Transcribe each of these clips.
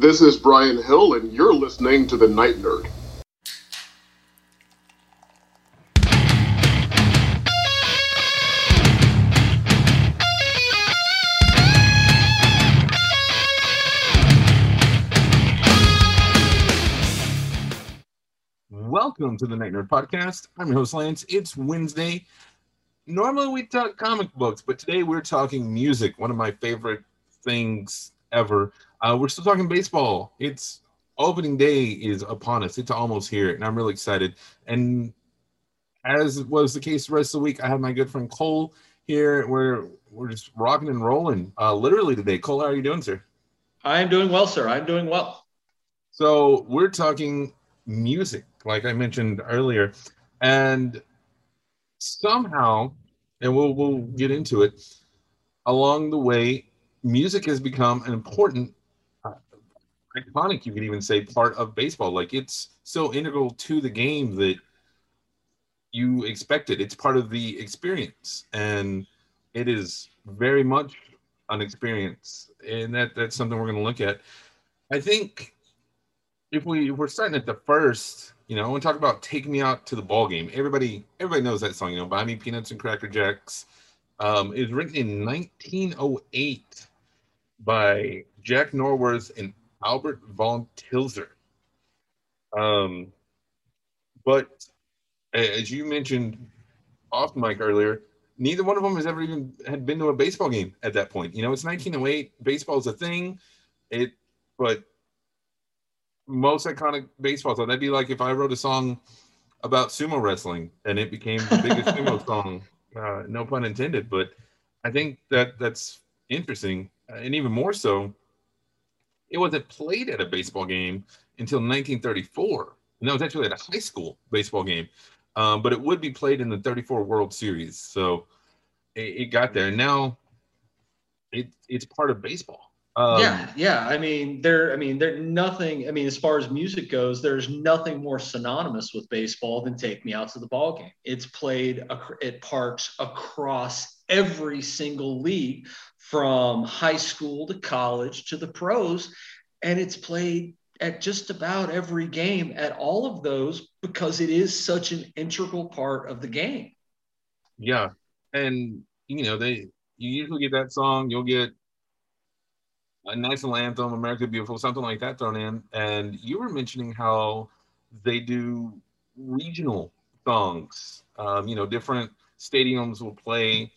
This is Brian Hill, and you're listening to The Night Nerd. Welcome to the Night Nerd Podcast. I'm your host, Lance. It's Wednesday. Normally we talk comic books, but today we're talking music, one of my favorite things ever. We're still talking baseball. It's opening day is upon us. It's almost here, and I'm really excited. And as was the case the rest of the week, I have my good friend Cole here. We're just rocking and rolling literally today. Cole, how are you doing, sir? I am doing well, sir. I'm doing well. So we're talking music, like I mentioned earlier, and somehow, and we'll get into it, along the way, music has become an important, iconic, you could even say, part of baseball. Like, it's so integral to the game that you expect it. It's part of the experience, and it is very much an experience, and that's something we're going to look at. I think if we're starting at the first, you know, and talk about "Take Me Out to the Ball Game." Everybody knows that song. You know, "Buy Me Peanuts and Cracker Jacks." It was written in 1908 by Jack Norworth and Albert von Tilzer. But as you mentioned off mic earlier, neither one of them has ever even had been to a baseball game at that point. You know, it's 1908. Baseball's a thing. Most iconic baseball song. That'd be like if I wrote a song about sumo wrestling and it became the biggest sumo song. No pun intended, but I think that's interesting. And even more so, it wasn't played at a baseball game until 1934. And that was actually at a high school baseball game. But it would be played in the 34 World Series. So it got there. Now it's part of baseball. As far as music goes, there's nothing more synonymous with baseball than "Take Me Out to the Ball Game." It's played at parks across every single league, from high school to college to the pros, and it's played at just about every game at all of those because it is such an integral part of the game. Yeah, and you know, you usually get that song, you'll get a national anthem, "America Beautiful," something like that thrown in. And you were mentioning how they do regional songs. You know, different stadiums will play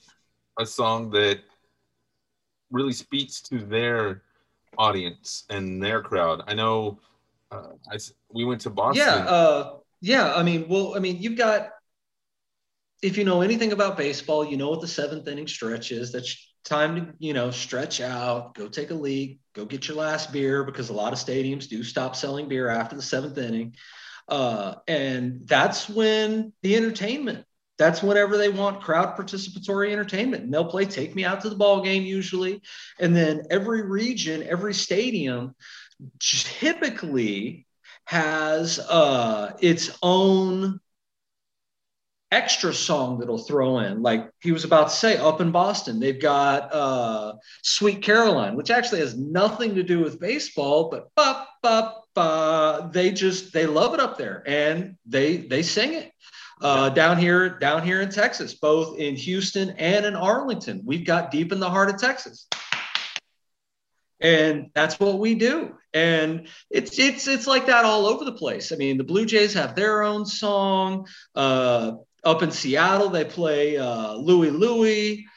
a song that really speaks to their audience and their crowd. I know we went to Boston. You've got, if you know anything about baseball, you know what the seventh inning stretch is. That's time to, you know, stretch out, go take a leak, go get your last beer, because a lot of stadiums do stop selling beer after the seventh inning. And that's when the entertainment, that's whenever they want crowd participatory entertainment. And they'll play "Take Me Out to the Ball Game" usually. And then every region, every stadium typically has its own extra song that'll throw in. Like he was about to say, up in Boston, they've got "Sweet Caroline," which actually has nothing to do with baseball, but they love it up there, and they sing it. Down here in Texas, both in Houston and in Arlington, we've got "Deep in the Heart of Texas," and that's what we do. And it's like that all over the place. I mean, the Blue Jays have their own song. Up in Seattle, they play "Louie Louie."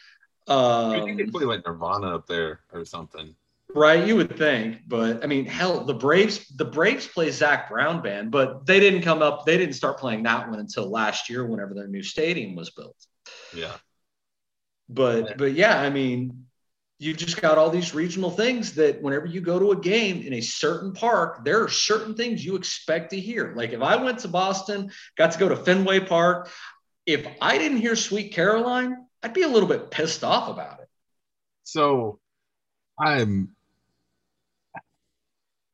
I think they play like Nirvana up there or something, right? You would think, but I mean, hell, the Braves play Zac Brown Band, but they didn't come up. They didn't start playing that one until last year, whenever their new stadium was built. Yeah, but yeah, I mean, you've just got all these regional things that whenever you go to a game in a certain park, there are certain things you expect to hear. Like if I went to Boston, got to go to Fenway Park, if I didn't hear "Sweet Caroline," I'd be a little bit pissed off about it. So I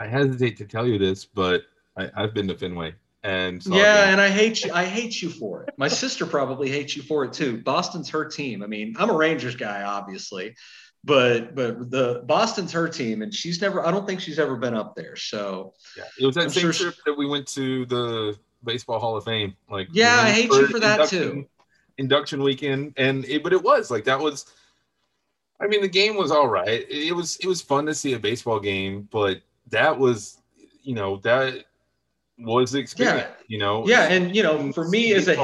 hesitate to tell you this, but I've been to Fenway. And I hate you. I hate you for it. My sister probably hates you for it too. Boston's her team. I mean, I'm a Rangers guy, obviously. But the Boston's her team, and she's never. I don't think she's ever been up there. So yeah, it was that same trip that we went to the Baseball Hall of Fame. Like yeah, I hate you for that too. Induction weekend, but it was like that was. I mean, the game was all right. It was fun to see a baseball game, but that was, that was the experience. Yeah. Yeah, and for me as a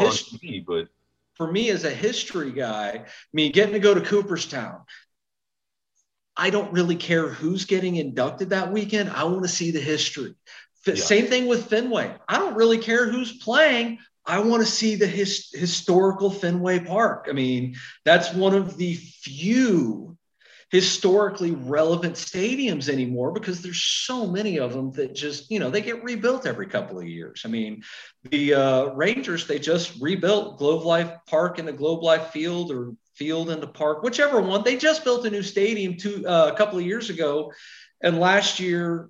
history, guy, I mean, getting to go to Cooperstown. I don't really care who's getting inducted that weekend. I want to see the history. Same thing with Fenway. I don't really care who's playing. I want to see the historical Fenway Park. I mean, that's one of the few historically relevant stadiums anymore because there's so many of them that just, they get rebuilt every couple of years. I mean, the Rangers, they just rebuilt Globe Life Park into Globe Life Field or Field in the park, whichever one. They just built a new stadium a couple of years ago, and last year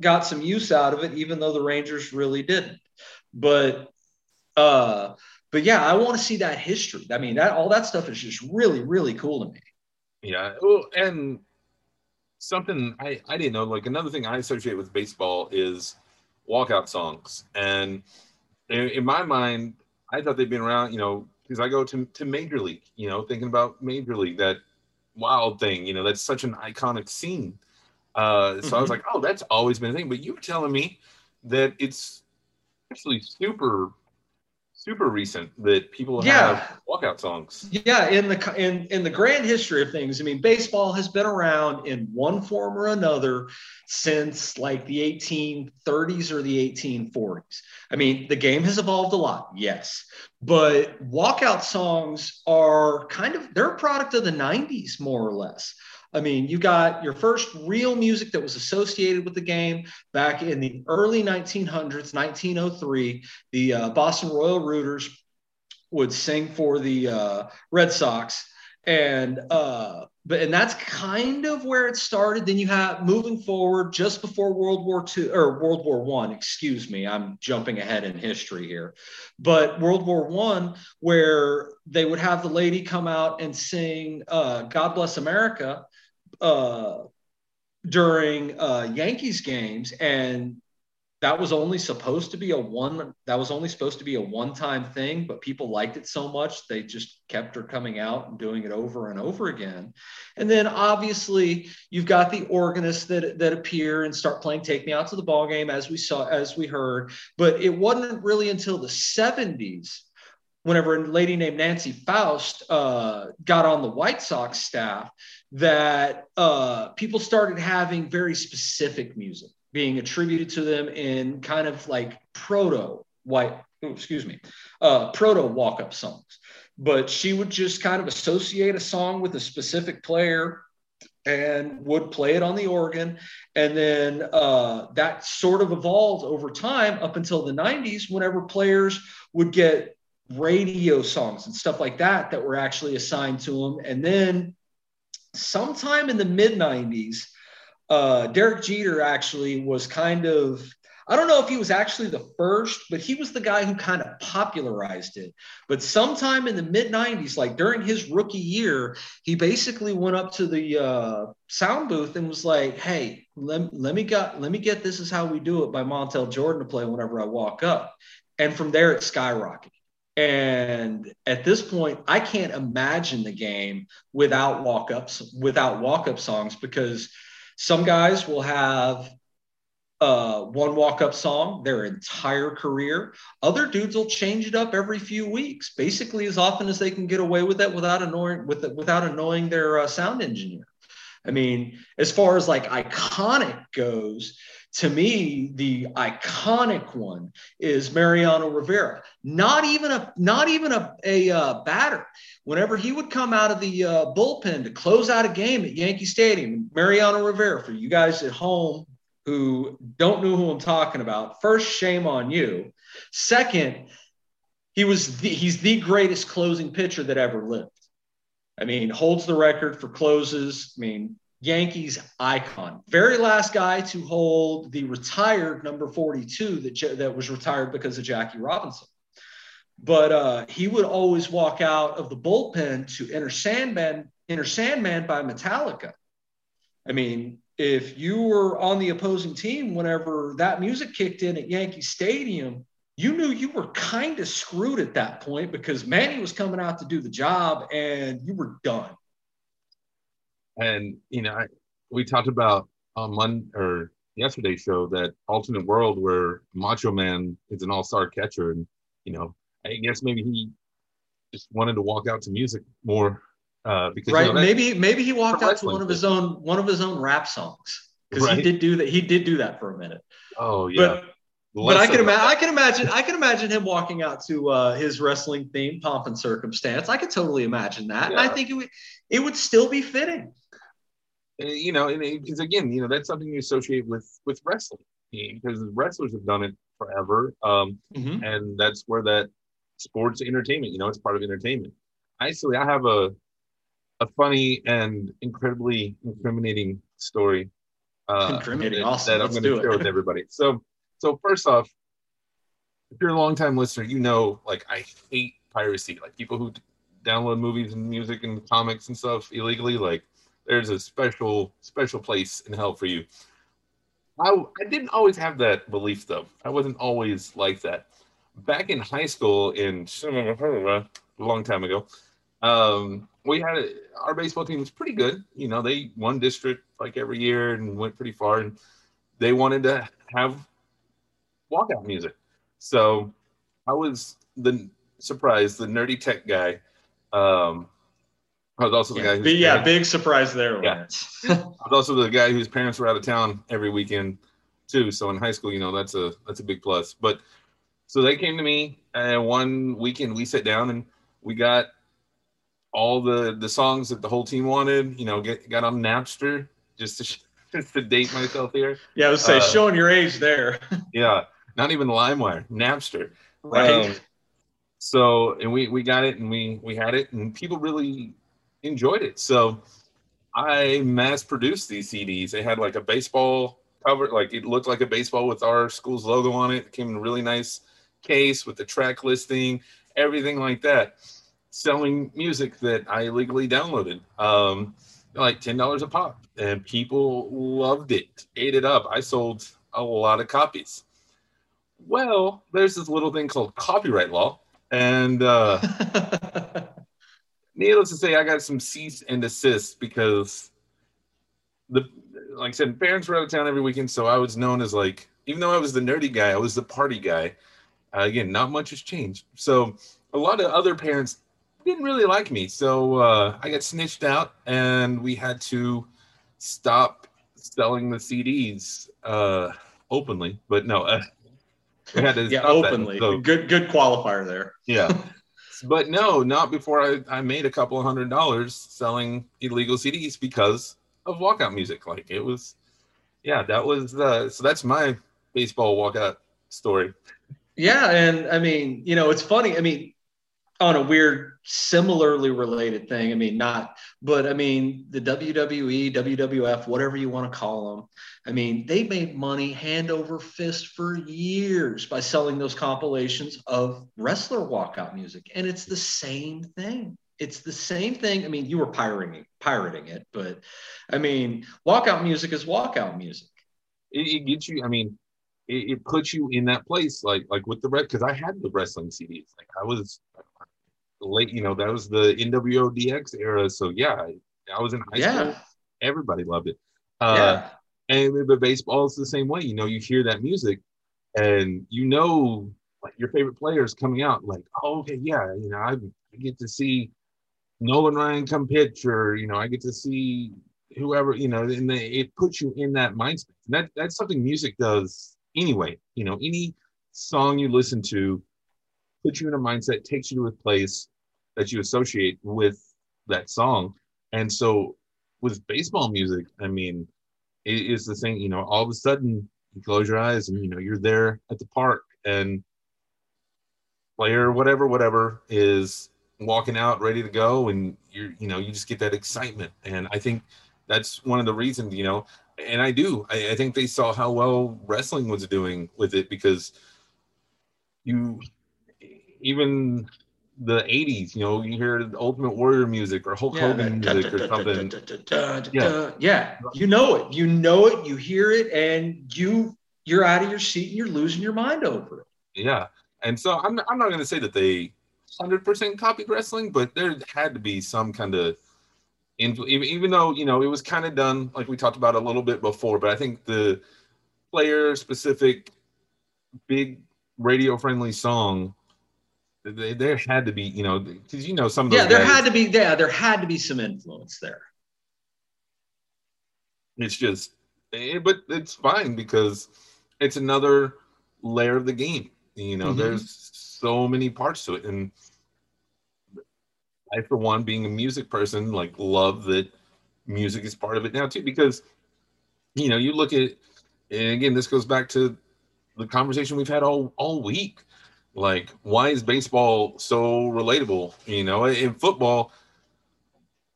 got some use out of it, even though the Rangers really didn't. But yeah, I want to see that history. I mean, all that stuff is just really, really cool to me. Yeah, well, and something I didn't know, like another thing I associate with baseball is walkout songs. And in my mind, I thought they'd been around, because I go to Major League, thinking about Major League, that wild thing, that's such an iconic scene. So I was like, oh, that's always been a thing. But you were telling me that it's actually super, super recent that people have walkout songs. Yeah, in the grand history of things, I mean, baseball has been around in one form or another since like the 1830s or the 1840s. I mean, the game has evolved a lot, yes. But walkout songs are they're a product of the 90s, more or less. I mean, you got your first real music that was associated with the game back in the early 1900s, 1903. The Boston Royal Rooters would sing for the Red Sox. And that's kind of where it started. Then you have moving forward just before World War One. Excuse me, I'm jumping ahead in history here, but World War One, where they would have the lady come out and sing "God Bless America" during Yankees games, and that was only supposed to be a one-time thing, but people liked it so much they just kept her coming out and doing it over and over again. And then obviously you've got the organists that appear and start playing "Take Me Out to the Ball Game" as we heard. But it wasn't really until the 70s, whenever a lady named Nancy Faust got on the White Sox staff, that people started having very specific music being attributed to them in kind of like proto walk-up songs. But she would just kind of associate a song with a specific player and would play it on the organ. And then that sort of evolved over time up until the 90s, whenever players would get radio songs and stuff like that were actually assigned to them. And then sometime in the mid-90s, Derek Jeter actually was I don't know if he was actually the first, but he was the guy who kind of popularized it. But sometime in the mid-90s, like during his rookie year, he basically went up to the sound booth and was like, hey, let me get "This Is How We Do It" by Montel Jordan to play whenever I walk up. And from there, it skyrocketed. And at this point, I can't imagine the game without walk-up songs, because some guys will have one walk-up song their entire career. Other dudes will change it up every few weeks, basically as often as they can get away with it without annoying their sound engineer. I mean, as far as like iconic goes, to me, the iconic one is Mariano Rivera. Not even a batter. Whenever he would come out of the bullpen to close out a game at Yankee Stadium, Mariano Rivera, for you guys at home who don't know who I'm talking about, first, shame on you. Second, he's the greatest closing pitcher that ever lived. I mean, holds the record for closes. I mean, Yankees icon, very last guy to hold the retired number 42 that was retired because of Jackie Robinson. But he would always walk out of the bullpen to Enter Sandman Enter Sandman by Metallica. I mean, if you were on the opposing team whenever that music kicked in at Yankee Stadium, you knew you were kind of screwed at that point because Manny was coming out to do the job and you were done. And, you know, we talked about on Monday or yesterday's show that alternate world where Macho Man is an all-star catcher. And, you know, I guess maybe he just wanted to walk out to music more. Because, right. You know, maybe he walked out to one of his own rap songs. Because right? he did do that for a minute. Oh yeah. But I can imagine him walking out to his wrestling theme, Pomp and Circumstance. I could totally imagine that. Yeah. And I think it would still be fitting. You know, because again, you know, that's something you associate with wrestling, because wrestlers have done it forever. And that's where that sports entertainment, you know, it's part of entertainment. Actually, I have a funny and incredibly incriminating story. Awesome. That I'm going to share with everybody. So first off, if you're a longtime listener, you know, like, I hate piracy. Like, people who download movies and music and comics and stuff illegally, like, there's a special place in hell for you. I didn't always have that belief, though. I wasn't always like that. Back in high school, a long time ago, we had our baseball team was pretty good. You know, they won district like every year and went pretty far. And they wanted to have walkout music, so I was the nerdy tech guy. I was also the guy. Big surprise there. Yeah. I was also the guy whose parents were out of town every weekend too. So in high school, you know, that's a big plus. But so they came to me, and one weekend we sat down and we got all the songs that the whole team wanted, you know, got on Napster just to date myself here. Yeah, I would say showing your age there. Yeah, not even LimeWire, Napster. Right. So, and we got it and we had it and people really enjoyed it. So I mass produced these CDs. They had like a baseball cover, like it looked like a baseball with our school's logo on it. It came in a really nice case with the track listing, everything like that. Selling music that I illegally downloaded, like $10 a pop, and people loved it, ate it up. I sold a lot of copies. Well, there's this little thing called copyright law, and needless to say, I got some cease and desist because like I said, parents were out of town every weekend, so I was known as, like, even though I was the nerdy guy, I was the party guy. Again, not much has changed. So a lot of other parents didn't really like me, so I got snitched out, and we had to stop selling the CDs openly. But no, we had to stop openly. That, so. Good qualifier there. Yeah, but no, not before I made a couple of $100 selling illegal CDs because of walkout music. Like, it was, yeah, that was so that's my baseball walkout story. Yeah, and I mean, you know, it's funny. I mean, on a weird, similarly related thing. I mean, not, but I mean, the WWE, WWF, whatever you want to call them. I mean, they made money hand over fist for years by selling those compilations of wrestler walkout music. And it's the same thing. It's the same thing. I mean, you were pirating it, but I mean, walkout music is walkout music. It gets you, I mean, it puts you in that place, like with the red, because I had the wrestling CDs. Like, I was late, you know, that was the NWO DX era. So yeah, I was in high school. Everybody loved it. And the baseball is the same way. You know, you hear that music, and you know, like, your favorite player is coming out. Like, oh, okay, yeah, you know, I get to see Nolan Ryan come pitch, or, you know, I get to see whoever, you know, and it puts you in that mindset. And that's something music does. Anyway, you know, any song you listen to puts you in a mindset, takes you to a place that you associate with that song. And so with baseball music, I mean, it is the same. You know, all of a sudden you close your eyes and, you know, you're there at the park and player whatever is walking out ready to go, and you just get that excitement. And I think that's one of the reasons, you know. And I think they saw how well wrestling was doing with it, because even the 80s, you know, you hear the Ultimate Warrior music or Hulk Hogan music or something. Yeah, you know it. You know it, you hear it, and you're out of your seat and you're losing your mind over it. Yeah. And so I'm not going to say that they 100% copied wrestling, but there had to be some kind of even though, you know, it was kind of done like we talked about a little bit before, but I think the player specific big radio friendly song, there had to be, you know, because, you know, some of those guys, there had to be some influence there. It's just, but it's fine because it's another layer of the game. You know, there's so many parts to it, and I, for one, being a music person, like, love that music is part of it now too, because, you know, you look at, and again, this goes back to the conversation we've had all week, like, why is baseball so relatable? You know, in football,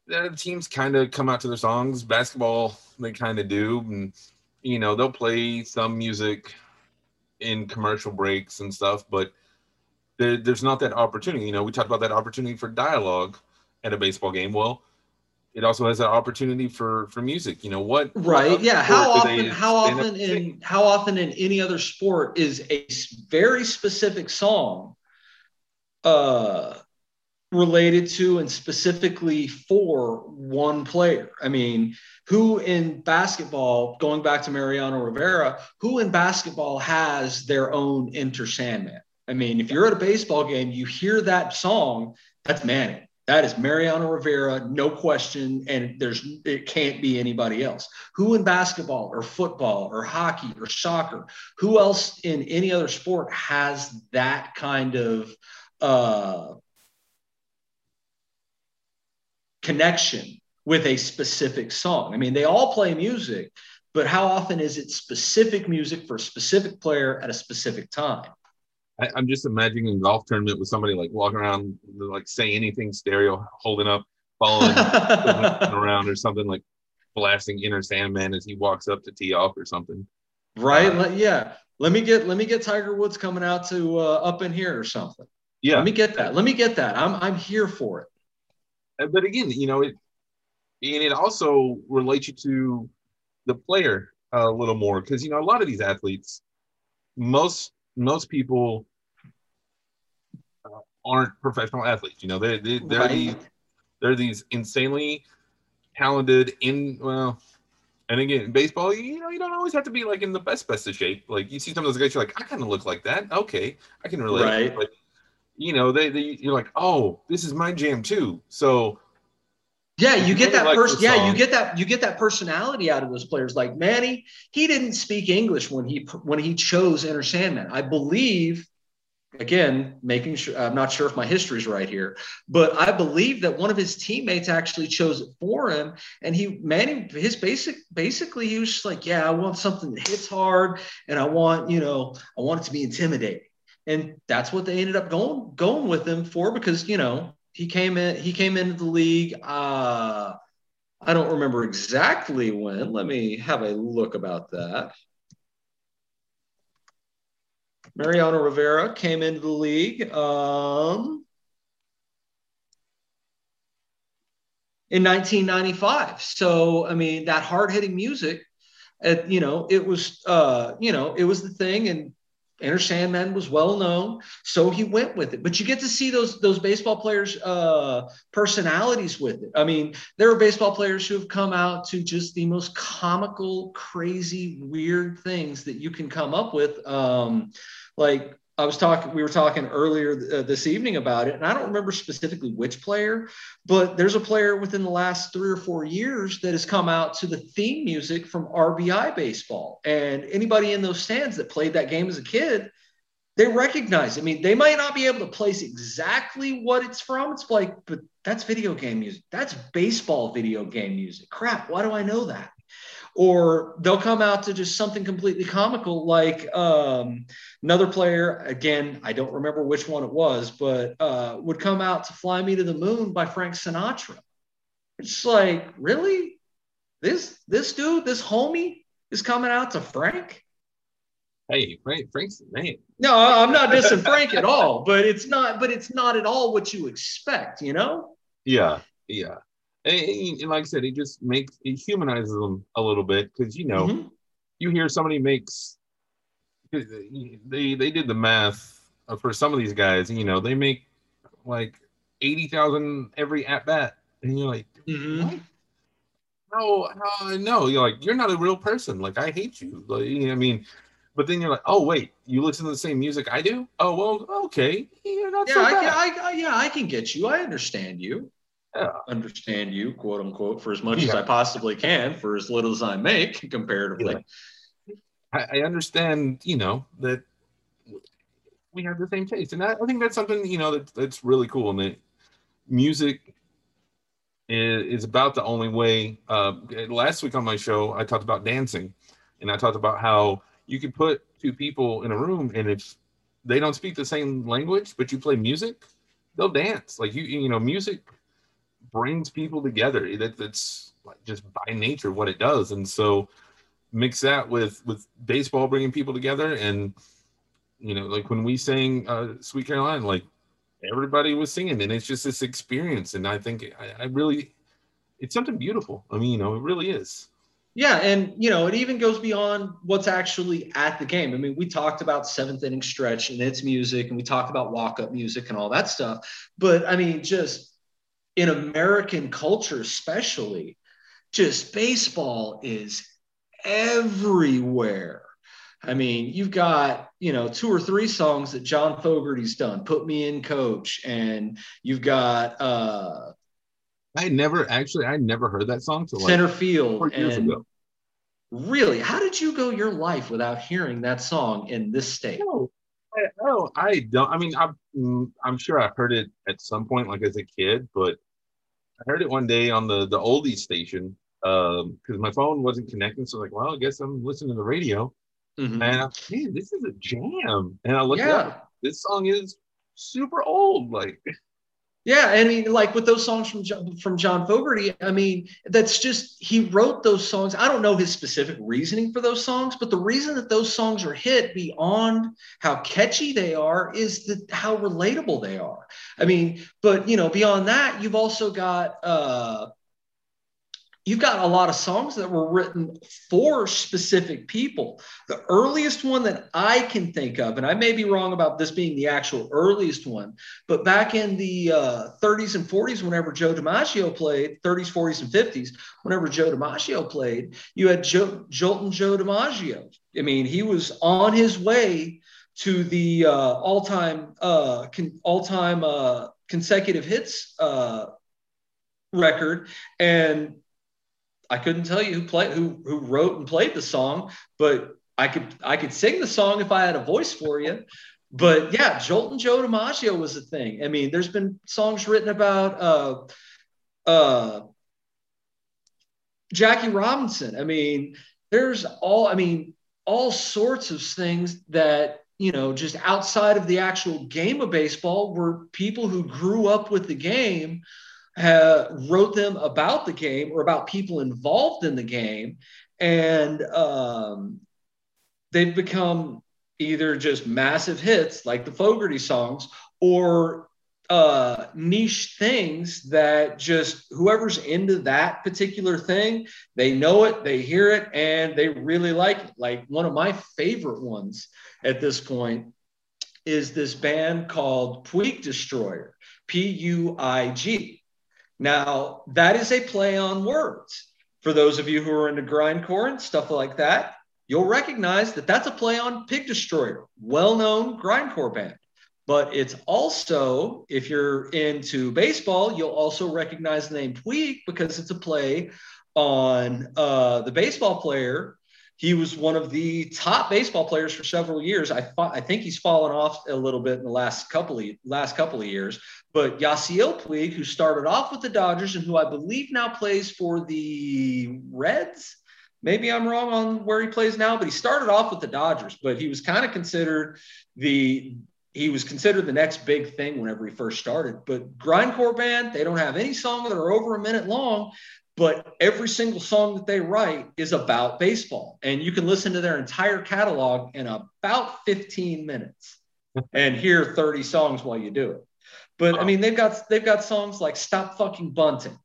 the teams kind of come out to their songs. Basketball, they kind of do, and, you know, they'll play some music in commercial breaks and stuff, but there's not that opportunity. You know, we talked about that opportunity for dialogue at a baseball game. Well, it also has that opportunity for music. You know what? Right. Yeah. How often in any other sport is a very specific song related to and specifically for one player? I mean, who in basketball, going back to Mariano Rivera, who in basketball has their own Enter Sandman? I mean, if you're at a baseball game, you hear that song, that's Manning. That is Mariano Rivera, no question, and it can't be anybody else. Who in basketball or football or hockey or soccer, who else in any other sport has that kind of connection with a specific song? I mean, they all play music, but how often is it specific music for a specific player at a specific time? I'm just imagining a golf tournament with somebody like walking around, like Say Anything stereo, holding up, following around or something, like blasting Enter Sandman as he walks up to tee off or something. Right. Yeah. Let me get Tiger Woods coming out to Up in Here or something. Yeah. Let me get that. I'm here for it. But again, you know, it also relates you to the player a little more, because, you know, a lot of these athletes, most people aren't professional athletes. You know, they're right. they're these insanely talented and again, in baseball, you know, you don't always have to be like in the best of shape. Like, you see some of those guys, you're like, I kind of look like that. Okay, I can relate. Right. But, you know, you're like, oh, this is my jam too. So yeah, you get that person. Yeah, you get that personality out of those players. Like Manny, he didn't speak English when he chose Enter Sandman. I believe, again, making sure, I'm not sure if my history's right here, but I believe that one of his teammates actually chose it for him, and basically he was just like, yeah, I want something that hits hard, and I want it to be intimidating, and that's what they ended up going with him for, because, you know, He came into the league. I don't remember exactly when. Let me have a look about that. Mariano Rivera came into the league in 1995. So, I mean, that hard-hitting music, you know, it was the thing, and Enter Sandman was well known, so he went with it. But you get to see those baseball players' personalities with it. I mean, there are baseball players who have come out to just the most comical, crazy, weird things that you can come up with. Like we were talking earlier this evening about it, and I don't remember specifically which player, but there's a player within the last 3 or 4 years that has come out to the theme music from RBI baseball, and anybody in those stands that played that game as a kid, they recognize it. I mean, they might not be able to place exactly what it's from. It's like, but that's video game music. That's baseball video game music. Crap, why do I know that? Or they'll come out to just something completely comical, like another player, again, I don't remember which one it was, but would come out to Fly Me to the Moon by Frank Sinatra. It's like, really? This dude, this homie is coming out to Frank? Hey, Frank's the man. No, I'm not dissing Frank at all, but it's not at all what you expect, you know? Yeah, yeah. And like I said, it humanizes them a little bit, because, you know, mm-hmm. you hear somebody makes, they did the math for some of these guys, you know, they make like 80,000 every at bat, and you're like, mm-hmm. what? How? No, you're like, you're not a real person. Like, I hate you. Like, I mean, but then you're like, oh wait, you listen to the same music I do? Oh well, okay. You're not so bad. I can get you. I understand you. Yeah. Understand you, quote unquote, for as much as I possibly can, for as little as I make, comparatively. Yeah. I understand, you know, that we have the same taste, and I think that's something, you know, that's really cool. And that music is about the only way. Last week on my show, I talked about dancing, and I talked about how you can put two people in a room, and if they don't speak the same language, but you play music, they'll dance. Like, you know, music brings people together. That's like just by nature what it does. And so mix that with baseball bringing people together, and, you know, like when we sang Sweet Caroline, like everybody was singing, and it's just this experience. And I think I really, it's something beautiful. I mean, you know, it really is. Yeah, and, you know, it even goes beyond what's actually at the game. I mean, we talked about seventh inning stretch and its music, and we talked about walk-up music and all that stuff. But, I mean, just in American culture especially, just baseball is everywhere. I mean, you've got, you know, two or three songs that John Fogerty's done, Put Me In Coach, and you've got – I never heard that song till like Center Field 4 years ago. Really? How did you go your life without hearing that song in this state? No, I don't. I mean, I'm sure I heard it at some point, like as a kid, but I heard it one day on the oldies station because my phone wasn't connecting. So I was like, well, I guess I'm listening to the radio. Mm-hmm. And I was like, man, this is a jam. And I looked up. This song is super old. Like... Yeah, I mean, like with those songs from John Fogerty, I mean, that's just, he wrote those songs. I don't know his specific reasoning for those songs, but the reason that those songs are hit beyond how catchy they are is how relatable they are. I mean, but, you know, beyond that, you've also got, you've got a lot of songs that were written for specific people. The earliest one that I can think of, and I may be wrong about this being the actual earliest one, but back in the 30s and 40s, whenever Joe DiMaggio played, 30s, 40s, and 50s, whenever Joe DiMaggio played, you had Joltin' Joe DiMaggio. I mean, he was on his way to the all-time consecutive hits record, and I couldn't tell you who wrote and played the song, but I could sing the song if I had a voice for you. But yeah, Joltin' Joe DiMaggio was a thing. I mean, there's been songs written about Jackie Robinson. I mean, all sorts of things that, you know, just outside of the actual game of baseball, were people who grew up with the game wrote them about the game or about people involved in the game, and they've become either just massive hits like the Fogerty songs or niche things that just whoever's into that particular thing, they know it, they hear it, and they really like it. Like one of my favorite ones at this point is this band called Pig Destroyer, Puig. Now, that is a play on words. For those of you who are into grindcore and stuff like that, you'll recognize that that's a play on Pig Destroyer, well-known grindcore band. But it's also, if you're into baseball, you'll also recognize the name Puig because it's a play on the baseball player. He was one of the top baseball players for several years. I think he's fallen off a little bit in the last couple of years. But Yasiel Puig, who started off with the Dodgers and who I believe now plays for the Reds. Maybe I'm wrong on where he plays now, but he started off with the Dodgers. But he was kind of considered the next big thing whenever he first started. But grindcore band, they don't have any songs that are over a minute long. But every single song that they write is about baseball. And you can listen to their entire catalog in about 15 minutes and hear 30 songs while you do it. But I mean, they've got songs like Stop Fucking Bunting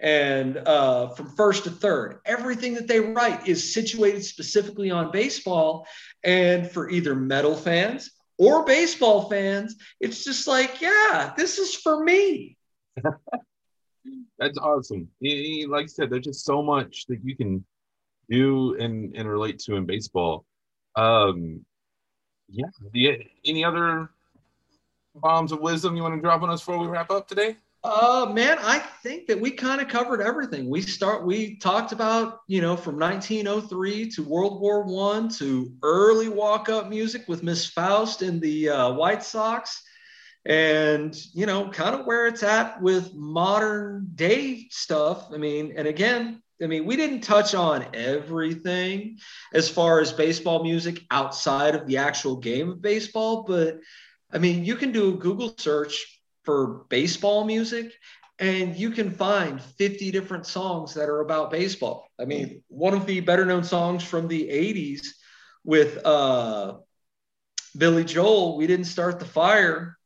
and From First to Third. Everything that they write is situated specifically on baseball. And for either metal fans or baseball fans, it's just like, yeah, this is for me. That's awesome. Like I said, there's just so much that you can do and relate to in baseball. Yeah. Any other bombs of wisdom you want to drop on us before we wrap up today? Man, I think that we kind of covered everything. We talked about, from 1903 to World War I to early walk-up music with Miss Faust and the White Sox. And, kind of where it's at with modern day stuff. I mean, we didn't touch on everything as far as baseball music outside of the actual game of baseball. But, I mean, you can do a Google search for baseball music and you can find 50 different songs that are about baseball. I mean, one of the better known songs from the 80s with Billy Joel, We Didn't Start the Fire.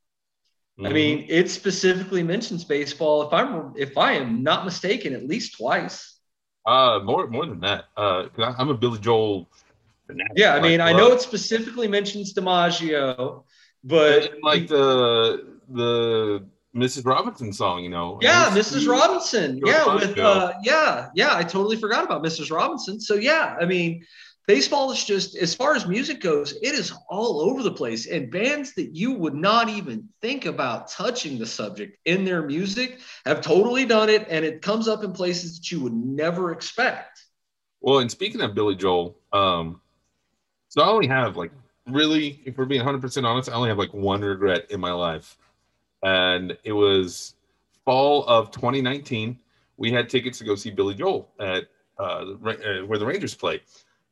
I mean, it specifically mentions baseball. If I am not mistaken, at least twice. More than that. Cause I'm a Billy Joel fanatic. Yeah, I mean, I know it specifically mentions DiMaggio, but the Mrs. Robinson song, Yeah, Mrs. Robinson. Yeah, I totally forgot about Mrs. Robinson. So yeah, I mean, baseball is just, as far as music goes, it is all over the place. And bands that you would not even think about touching the subject in their music have totally done it, and it comes up in places that you would never expect. Well, and speaking of Billy Joel, so I only have, really, if we're being 100% honest, I only have, one regret in my life. And it was fall of 2019. We had tickets to go see Billy Joel at where the Rangers play.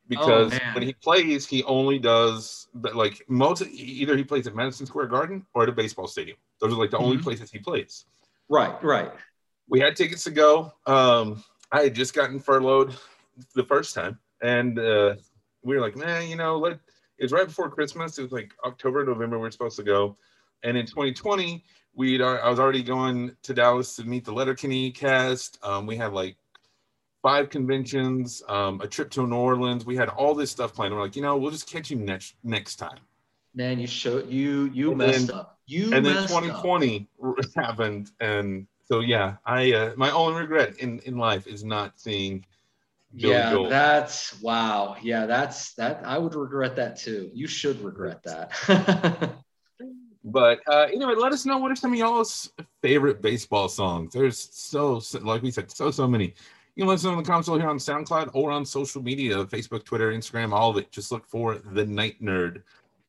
Because when he plays, he only does either he plays at Madison Square Garden or at a baseball stadium. Those are the only places he plays. Right, right. We had tickets to go. I had just gotten furloughed the first time, and we were like, man, it was right before Christmas. It was October, November. We were supposed to go, and in 2020, I was already going to Dallas to meet the Letterkenny cast. We had 5 conventions, a trip to New Orleans. We had all this stuff planned. We're like, we'll just catch you next time. Man, you messed up. And then 2020 happened, and so yeah, I my only regret in life is not seeing Billy Joel. Yeah, that's wow. Yeah, that's that. I would regret that too. You should regret that. But anyway, let us know what are some of y'all's favorite baseball songs. There's so like we said, so many. You can listen on the console here on SoundCloud or on social media, Facebook, Twitter, Instagram, all of it. Just look for The Night Nerd.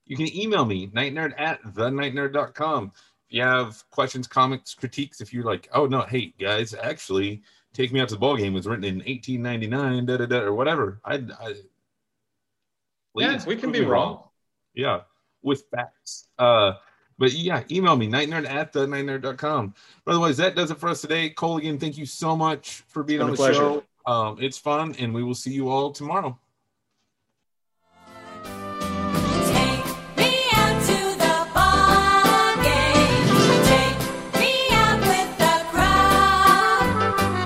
You can email me, nightnerd@thenightnerd.com. If you have questions, comments, critiques, if you're like, oh, no, hey, guys, actually, Take Me Out to the Ballgame was written in 1899, da-da-da, or whatever. Please, we can be wrong. Yeah, with facts. But yeah, email me, nightnerd@thenightnerd.com. But otherwise, that does it for us today. Cole, again, thank you so much for being on the show. It's fun, and we will see you all tomorrow.